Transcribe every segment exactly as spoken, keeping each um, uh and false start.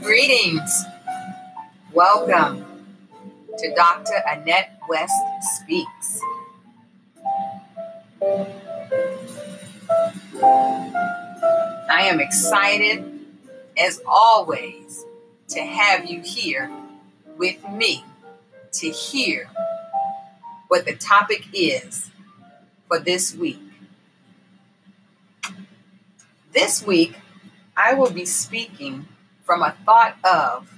Greetings. Welcome to Doctor Annette West Speaks. I am excited, as always, to have you here with me to hear what the topic is for this week. This week, I will be speaking from a thought of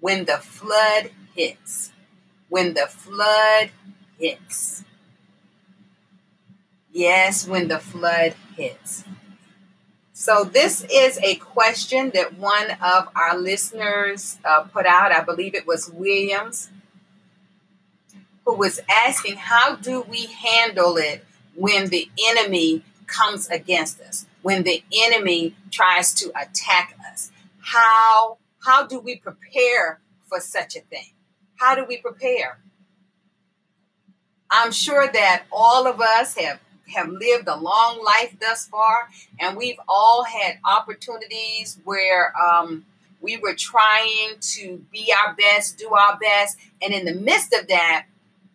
when the flood hits. When the flood hits. Yes, when the flood hits. So this is a question that one of our listeners uh, put out. I believe it was Williams, who was asking, how do we handle it when the enemy comes against us? When the enemy tries to attack us? How, how do we prepare for such a thing? How do we prepare? I'm sure that all of us have have lived a long life thus far, and we've all had opportunities where um, we were trying to be our best, do our best, and in the midst of that,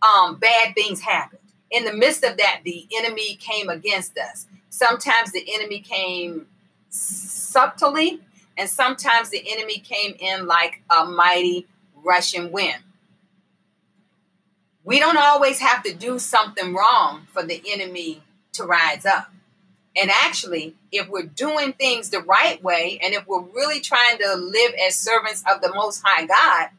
um, bad things happened. In the midst of that, the enemy came against us. Sometimes the enemy came subtly, and sometimes the enemy came in like a mighty rushing wind. We don't always have to do something wrong for the enemy to rise up. And actually, if we're doing things the right way, and if we're really trying to live as servants of the Most High God,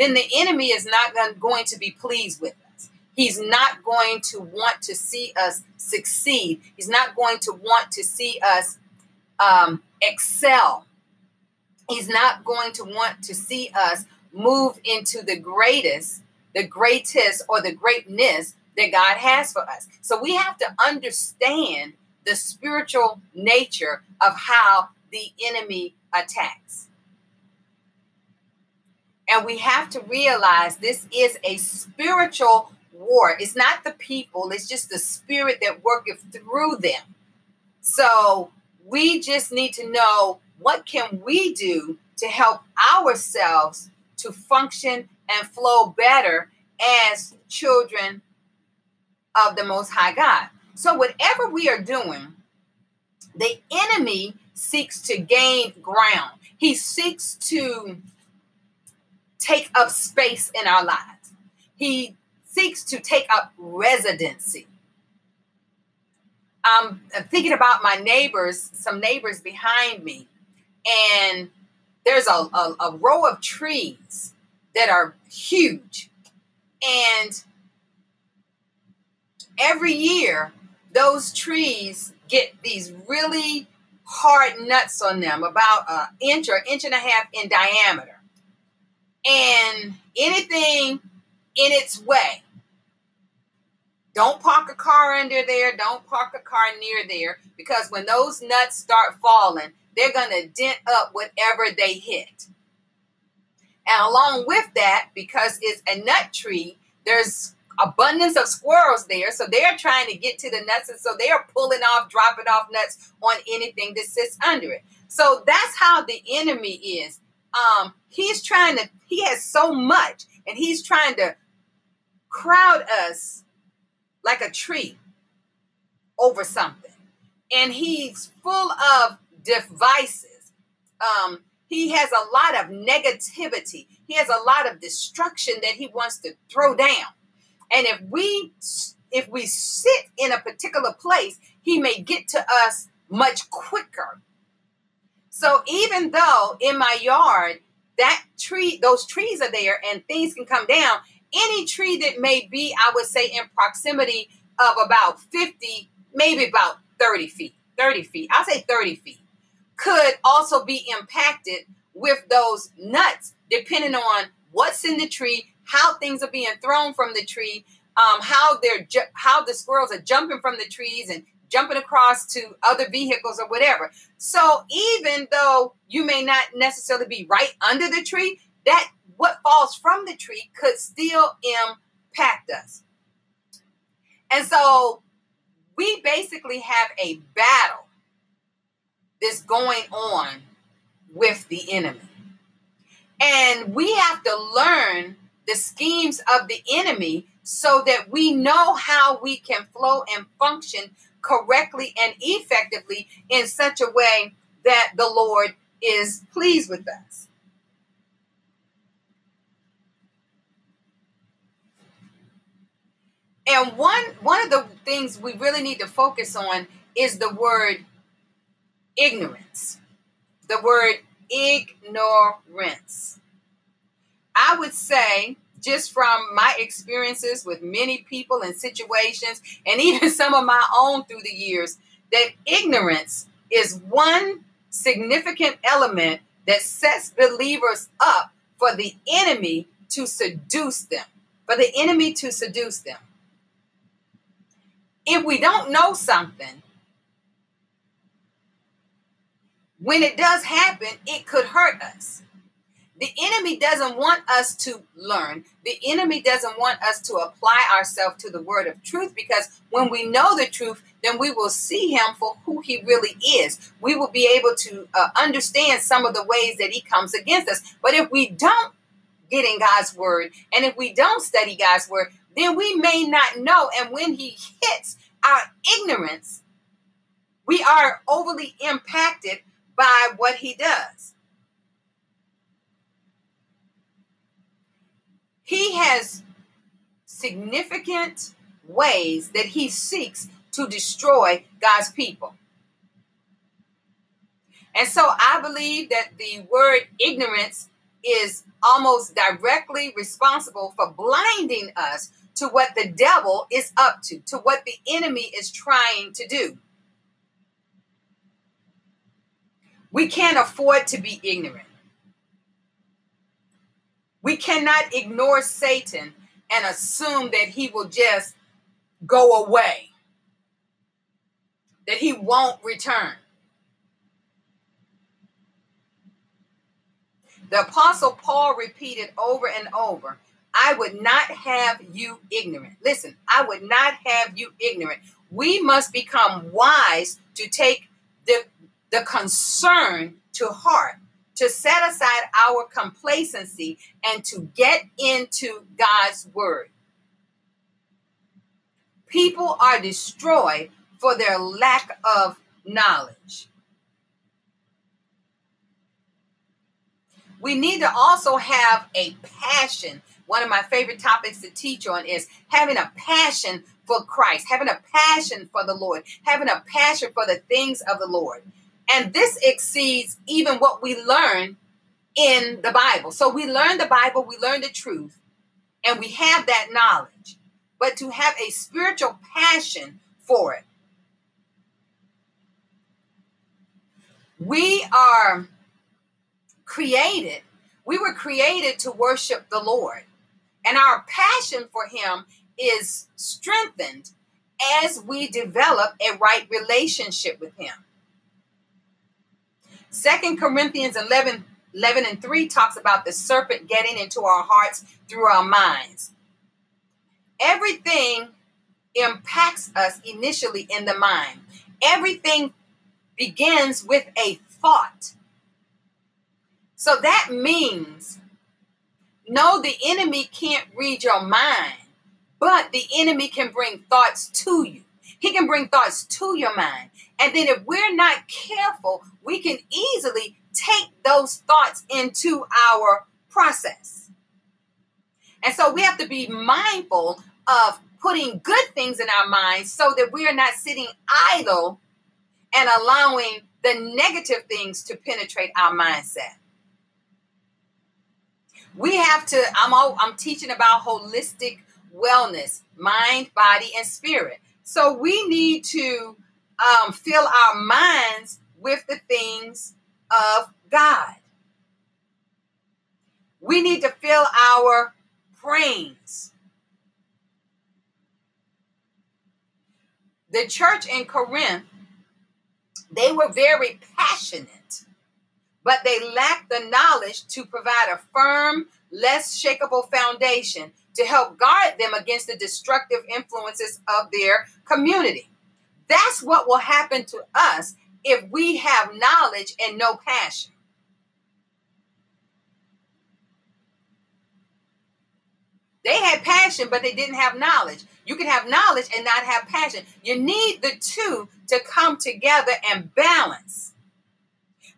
then the enemy is not going to be pleased with us. He's not going to want to see us succeed. He's not going to want to see us um, excel. He's not going to want to see us move into the greatest the greatest or the greatness that God has for us. So we have to understand the spiritual nature of how the enemy attacks. And we have to realize this is a spiritual war. It's not the people. It's just the spirit that worketh through them. So we just need to know, what can we do to help ourselves to function and flow better as children of the Most High God? So whatever we are doing, the enemy seeks to gain ground. He seeks to take up space in our lives. He seeks to take up residency. I'm thinking about my neighbors, some neighbors behind me, and there's a, a, a row of trees that are huge. And every year, those trees get these really hard nuts on them, about an inch or inch and a half in diameter. And anything in its way. Don't park a car under there. Don't park a car near there. Because when those nuts start falling, they're going to dent up whatever they hit. And along with that, because it's a nut tree, there's abundance of squirrels there. So they're trying to get to the nuts. And so they are pulling off, dropping off nuts on anything that sits under it. So that's how the enemy is. Um, he's trying to, he has so much, and he's trying to crowd us like a tree over something. And he's full of devices. Um, He has a lot of negativity. He has a lot of destruction that he wants to throw down. And if we if we sit in a particular place, he may get to us much quicker. So even though in my yard, that tree, those trees are there and things can come down, any tree that may be, I would say, in proximity of about fifty, maybe about thirty feet, thirty feet, I'll say thirty feet, could also be impacted with those nuts, depending on what's in the tree, how things are being thrown from the tree, um, how they're ju- how the squirrels are jumping from the trees and jumping across to other vehicles or whatever. So even though you may not necessarily be right under the tree, that what falls from the tree could still impact us. And so we basically have a battle that's going on with the enemy. And we have to learn the schemes of the enemy so that we know how we can flow and function correctly and effectively in such a way that the Lord is pleased with us. And one, one of the things we really need to focus on is the word ignorance. The word ignorance. I would say, just from my experiences with many people and situations, and even some of my own through the years, that ignorance is one significant element that sets believers up for the enemy to seduce them. For the enemy to seduce them. If we don't know something, when it does happen, it could hurt us. The enemy doesn't want us to learn. The enemy doesn't want us to apply ourselves to the word of truth, because when we know the truth, then we will see him for who he really is. We will be able to uh, understand some of the ways that he comes against us. But if we don't get in God's word, and if we don't study God's word, then we may not know. And when he hits our ignorance, we are overly impacted by what he does. He has significant ways that he seeks to destroy God's people. And so I believe that the word ignorance is almost directly responsible for blinding us to what the devil is up to, to what the enemy is trying to do. We can't afford to be ignorant. We cannot ignore Satan and assume that he will just go away, that he won't return. The Apostle Paul repeated over and over, I would not have you ignorant. Listen, I would not have you ignorant. We must become wise to take the, the concern to heart, to set aside our complacency and to get into God's word. People are destroyed for their lack of knowledge. We need to also have a passion. One of my favorite topics to teach on is having a passion for Christ, having a passion for the Lord, having a passion for the things of the Lord. And this exceeds even what we learn in the Bible. So we learn the Bible, we learn the truth, and we have that knowledge. But to have a spiritual passion for it. We are created, we were created to worship the Lord. And our passion for him is strengthened as we develop a right relationship with him. Second Corinthians eleven, eleven and three talks about the serpent getting into our hearts through our minds. Everything impacts us initially in the mind. Everything begins with a thought. So that means, no, the enemy can't read your mind, but the enemy can bring thoughts to you. He can bring thoughts to your mind. And then if we're not careful, we can easily take those thoughts into our process. And so we have to be mindful of putting good things in our minds so that we are not sitting idle and allowing the negative things to penetrate our mindset. We have to, I'm, all, I'm teaching about holistic wellness, mind, body, and spirit. So we need to Um, fill our minds with the things of God. We need to fill our brains. the church in Corinth, they were very passionate, but they lacked the knowledge to provide a firm, less shakeable foundation to help guard them against the destructive influences of their community. That's what will happen to us if we have knowledge and no passion. They had passion, but they didn't have knowledge. You can have knowledge and not have passion. You need the two to come together and balance.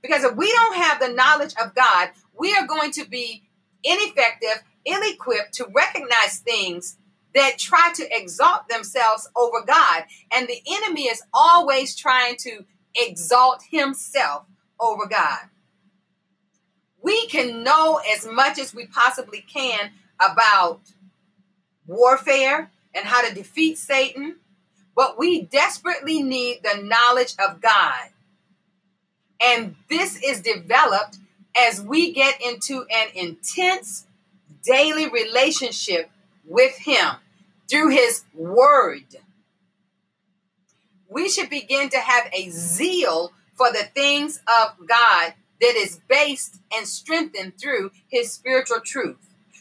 Because if we don't have the knowledge of God, we are going to be ineffective, ill-equipped to recognize things that try to exalt themselves over God. And the enemy is always trying to exalt himself over God. We can know as much as we possibly can about warfare and how to defeat Satan, but we desperately need the knowledge of God. And this is developed as we get into an intense daily relationship with him through his word. We should begin to have a zeal for the things of God that is based and strengthened through his spiritual truth.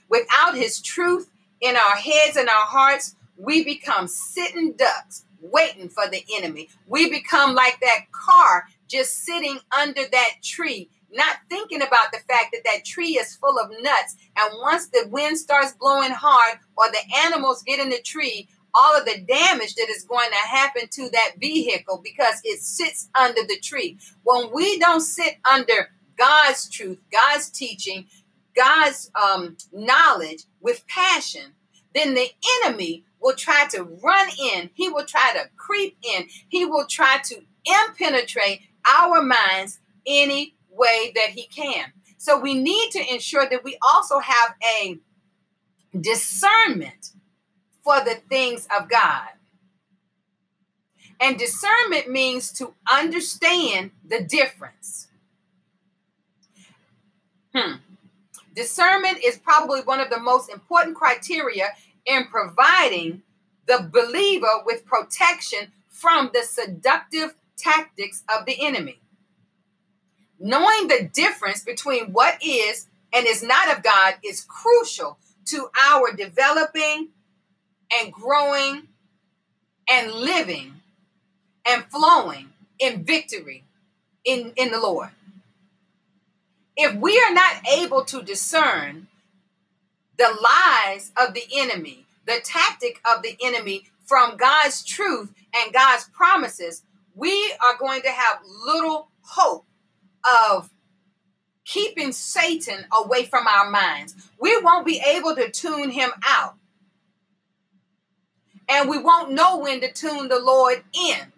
Without his truth in our heads and our hearts, we become sitting ducks waiting for the enemy. We become like that car just sitting under that tree, not thinking about the fact that that tree is full of nuts. And once the wind starts blowing hard or the animals get in the tree, all of the damage that is going to happen to that vehicle because it sits under the tree. When we don't sit under God's truth, God's teaching, God's um, knowledge with passion, then the enemy will try to run in. He will try to creep in. He will try to impenetrate our minds any way that he can. So we need to ensure that we also have a discernment for the things of God. And discernment means to understand the difference. Hmm. Discernment is probably one of the most important criteria in providing the believer with protection from the seductive tactics of the enemy. Knowing the difference between what is and is not of God is crucial to our developing and growing and living and flowing in victory in, in the Lord. If we are not able to discern the lies of the enemy, the tactic of the enemy from God's truth and God's promises, we are going to have little hope of keeping Satan away from our minds. We won't be able to tune him out. And we won't know when to tune the Lord in.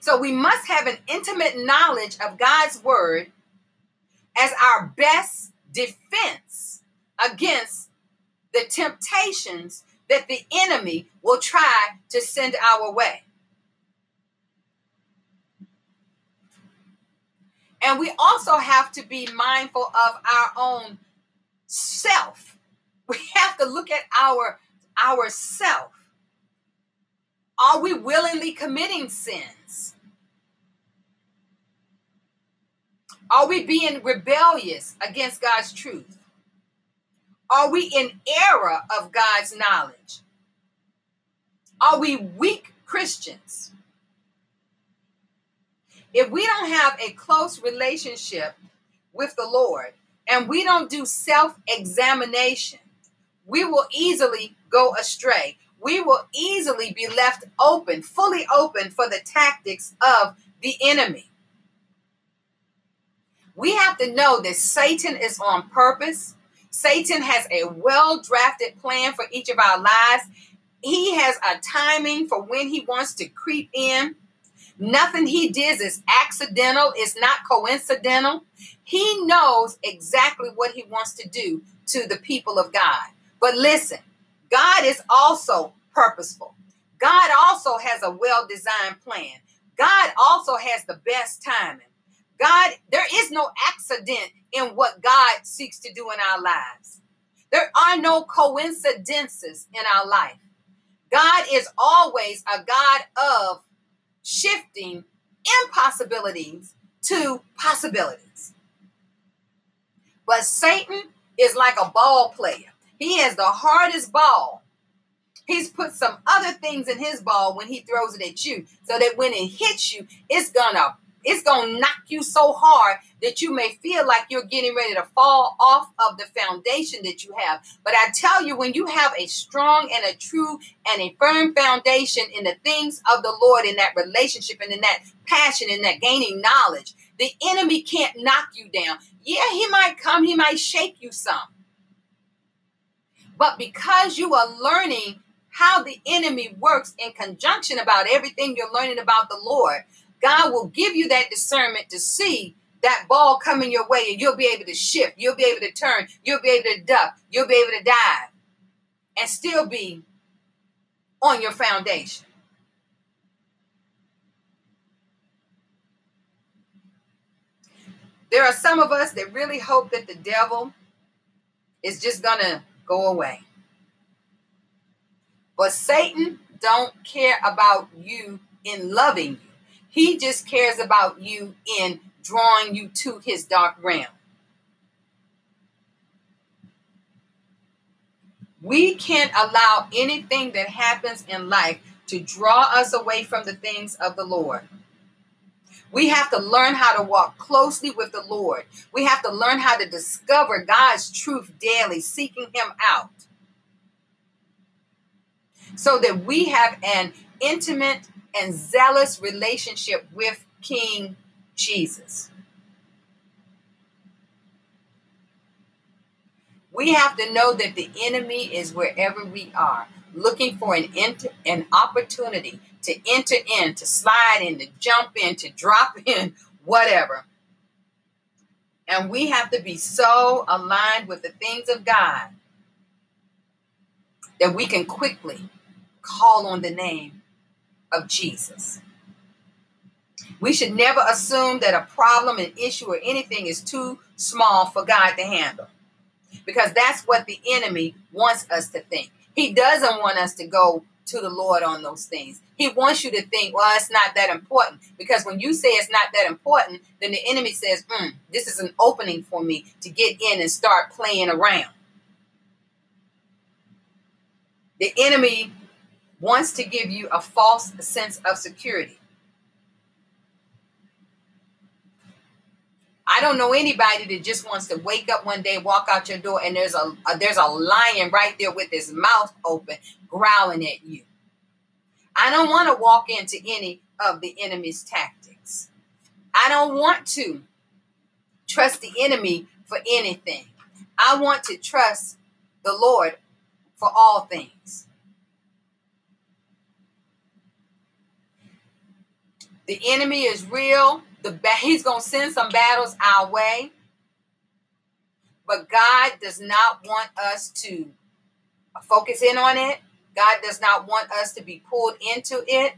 So we must have an intimate knowledge of God's word as our best defense against the temptations that the enemy will try to send our way. And we also have to be mindful of our own self. We have to look at our ourself. Are we willingly committing sins? Are we being rebellious against God's truth? Are we in error of God's knowledge? Are we weak Christians? If we don't have a close relationship with the Lord and we don't do self-examination, we will easily go astray. We will easily be left open, fully open for the tactics of the enemy. We have to know that Satan is on purpose. Satan has a well-drafted plan for each of our lives. He has a timing for when he wants to creep in. Nothing he did is accidental. It's not coincidental. He knows exactly what he wants to do to the people of God. But listen, God is also purposeful. God also has a well-designed plan. God also has the best timing. God, there is no accident in what God seeks to do in our lives. There are no coincidences in our life. God is always a God of shifting impossibilities to possibilities. But Satan is like a ball player. He is the hardest ball. He's put some other things in his ball when he throws it at you, so that when it hits you, it's gonna it's gonna knock you so hard that you may feel like you're getting ready to fall off of the foundation that you have. But I tell you, when you have a strong and a true and a firm foundation in the things of the Lord, in that relationship and in that passion and that gaining knowledge, the enemy can't knock you down. Yeah, he might come, he might shake you some. But because you are learning how the enemy works in conjunction about everything you're learning about the Lord, God will give you that discernment to see that ball coming your way, and you'll be able to shift, you'll be able to turn, you'll be able to duck, you'll be able to dive, and still be on your foundation. There are some of us that really hope that the devil is just going to go away. But Satan don't care about you in loving you. He just cares about you in drawing you to his dark realm. We can't allow anything that happens in life to draw us away from the things of the Lord. We have to learn how to walk closely with the Lord. We have to learn how to discover God's truth daily, seeking him out, so that we have an intimate and zealous relationship with King Jesus. We have to know that the enemy is wherever we are, looking for an ent- an opportunity to enter in, to slide in, to jump in, to drop in, whatever. And we have to be so aligned with the things of God that we can quickly call on the name of Jesus. We should never assume that a problem, an issue, or anything is too small for God to handle, because that's what the enemy wants us to think. He doesn't want us to go to the Lord on those things. He wants you to think, well, it's not that important. Because when you say it's not that important, then the enemy says, mm, this is an opening for me to get in and start playing around. The enemy wants to give you a false sense of security. I don't know anybody that just wants to wake up one day, walk out your door, and there's a, a there's a lion right there with his mouth open, growling at you. I don't want to walk into any of the enemy's tactics. I don't want to trust the enemy for anything. I want to trust the Lord for all things. The enemy is real. The ba- he's going to send some battles our way. But God does not want us to focus in on it. God does not want us to be pulled into it.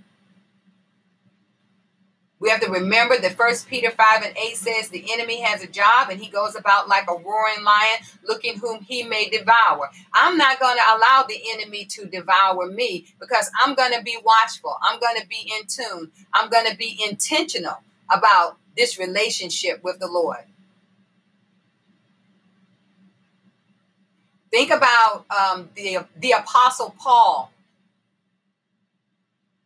We have to remember that First Peter five and eight says the enemy has a job, and he goes about like a roaring lion, looking whom he may devour. I'm not going to allow the enemy to devour me, because I'm going to be watchful. I'm going to be in tune. I'm going to be intentional about this relationship with the Lord. Think about um, the, the Apostle Paul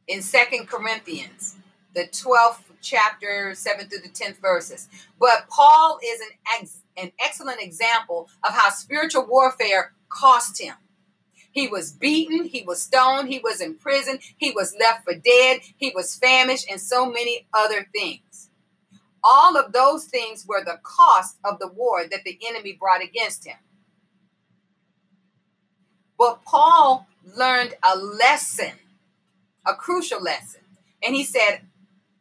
in Second Corinthians, the twelfth chapter, seventh through the tenth verses. But Paul is an, ex- an excellent example of how spiritual warfare cost him. He was beaten, he was stoned, he was in prison, he was left for dead, he was famished, and so many other things. All of those things were the cost of the war that the enemy brought against him. But Paul learned a lesson, a crucial lesson. And he said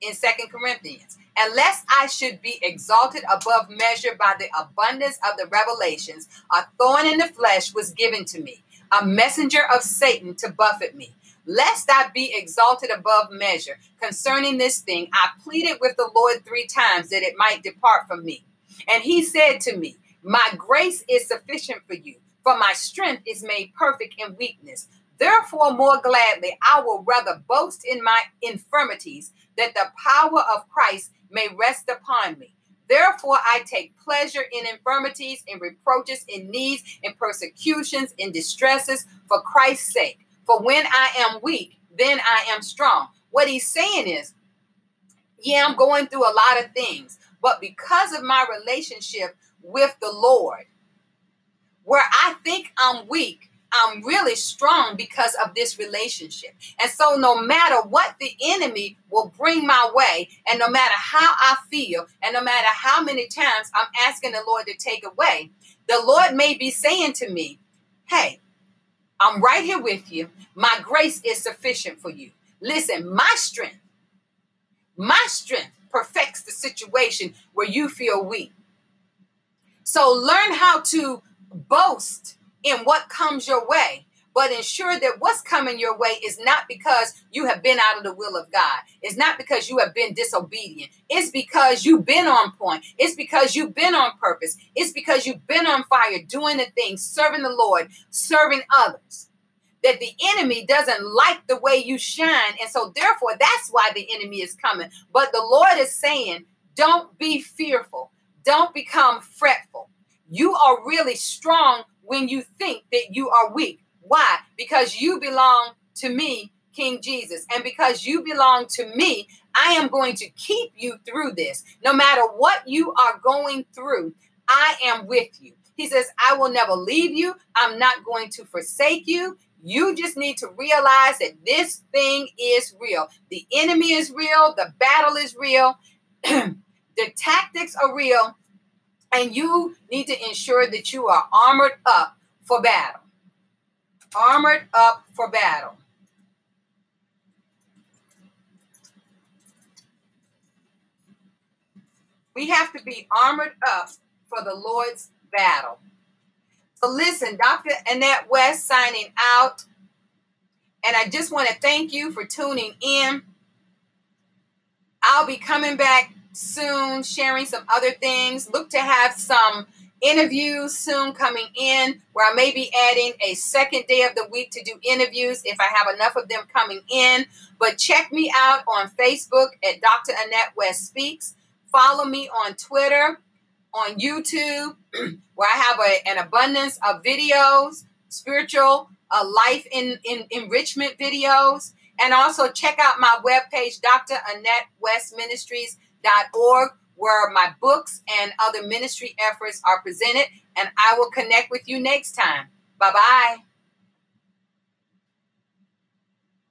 in Second Corinthians, unless I should be exalted above measure by the abundance of the revelations, a thorn in the flesh was given to me, a messenger of Satan to buffet me. Lest I be exalted above measure concerning this thing, I pleaded with the Lord three times that it might depart from me. And he said to me, my grace is sufficient for you, for my strength is made perfect in weakness. Therefore, more gladly, I will rather boast in my infirmities, that the power of Christ may rest upon me. Therefore, I take pleasure in infirmities, in reproaches, in needs, in persecutions, in distresses, for Christ's sake. For when I am weak, then I am strong. What he's saying is, yeah, I'm going through a lot of things, but because of my relationship with the Lord, where I think I'm weak, I'm really strong because of this relationship. And so no matter what the enemy will bring my way, and no matter how I feel, and no matter how many times I'm asking the Lord to take away, the Lord may be saying to me, hey, I'm right here with you. My grace is sufficient for you. Listen, my strength, my strength perfects the situation where you feel weak. So learn how to boast in what comes your way, but ensure that what's coming your way is not because you have been out of the will of God. It's not because you have been disobedient. It's because you've been on point. It's because you've been on purpose. It's because you've been on fire, doing the things, serving the Lord, serving others, that the enemy doesn't like the way you shine. And so therefore, that's why the enemy is coming. But the Lord is saying, don't be fearful. Don't become fretful. You are really strong when you think that you are weak. Why? Because you belong to me, King Jesus. And because you belong to me, I am going to keep you through this. No matter what you are going through, I am with you. He says, I will never leave you. I'm not going to forsake you. You just need to realize that this thing is real. The enemy is real. The battle is real. The tactics are real. And you need to ensure that you are armored up for battle. Armored up for battle. We have to be armored up for the Lord's battle. So listen, Doctor Annette West signing out. And I just want to thank you for tuning in. I'll be coming back soon, sharing some other things. Look to have some interviews soon coming in, where I may be adding a second day of the week to do interviews if I have enough of them coming in. But check me out on Facebook at Doctor Annette West Speaks. Follow me on Twitter, on YouTube, where I have a, an abundance of videos, spiritual, uh, life in, in enrichment videos. And also check out my webpage, Doctor Annette West Ministries. Dot org, where my books and other ministry efforts are presented, and I will connect with you next time. Bye-bye.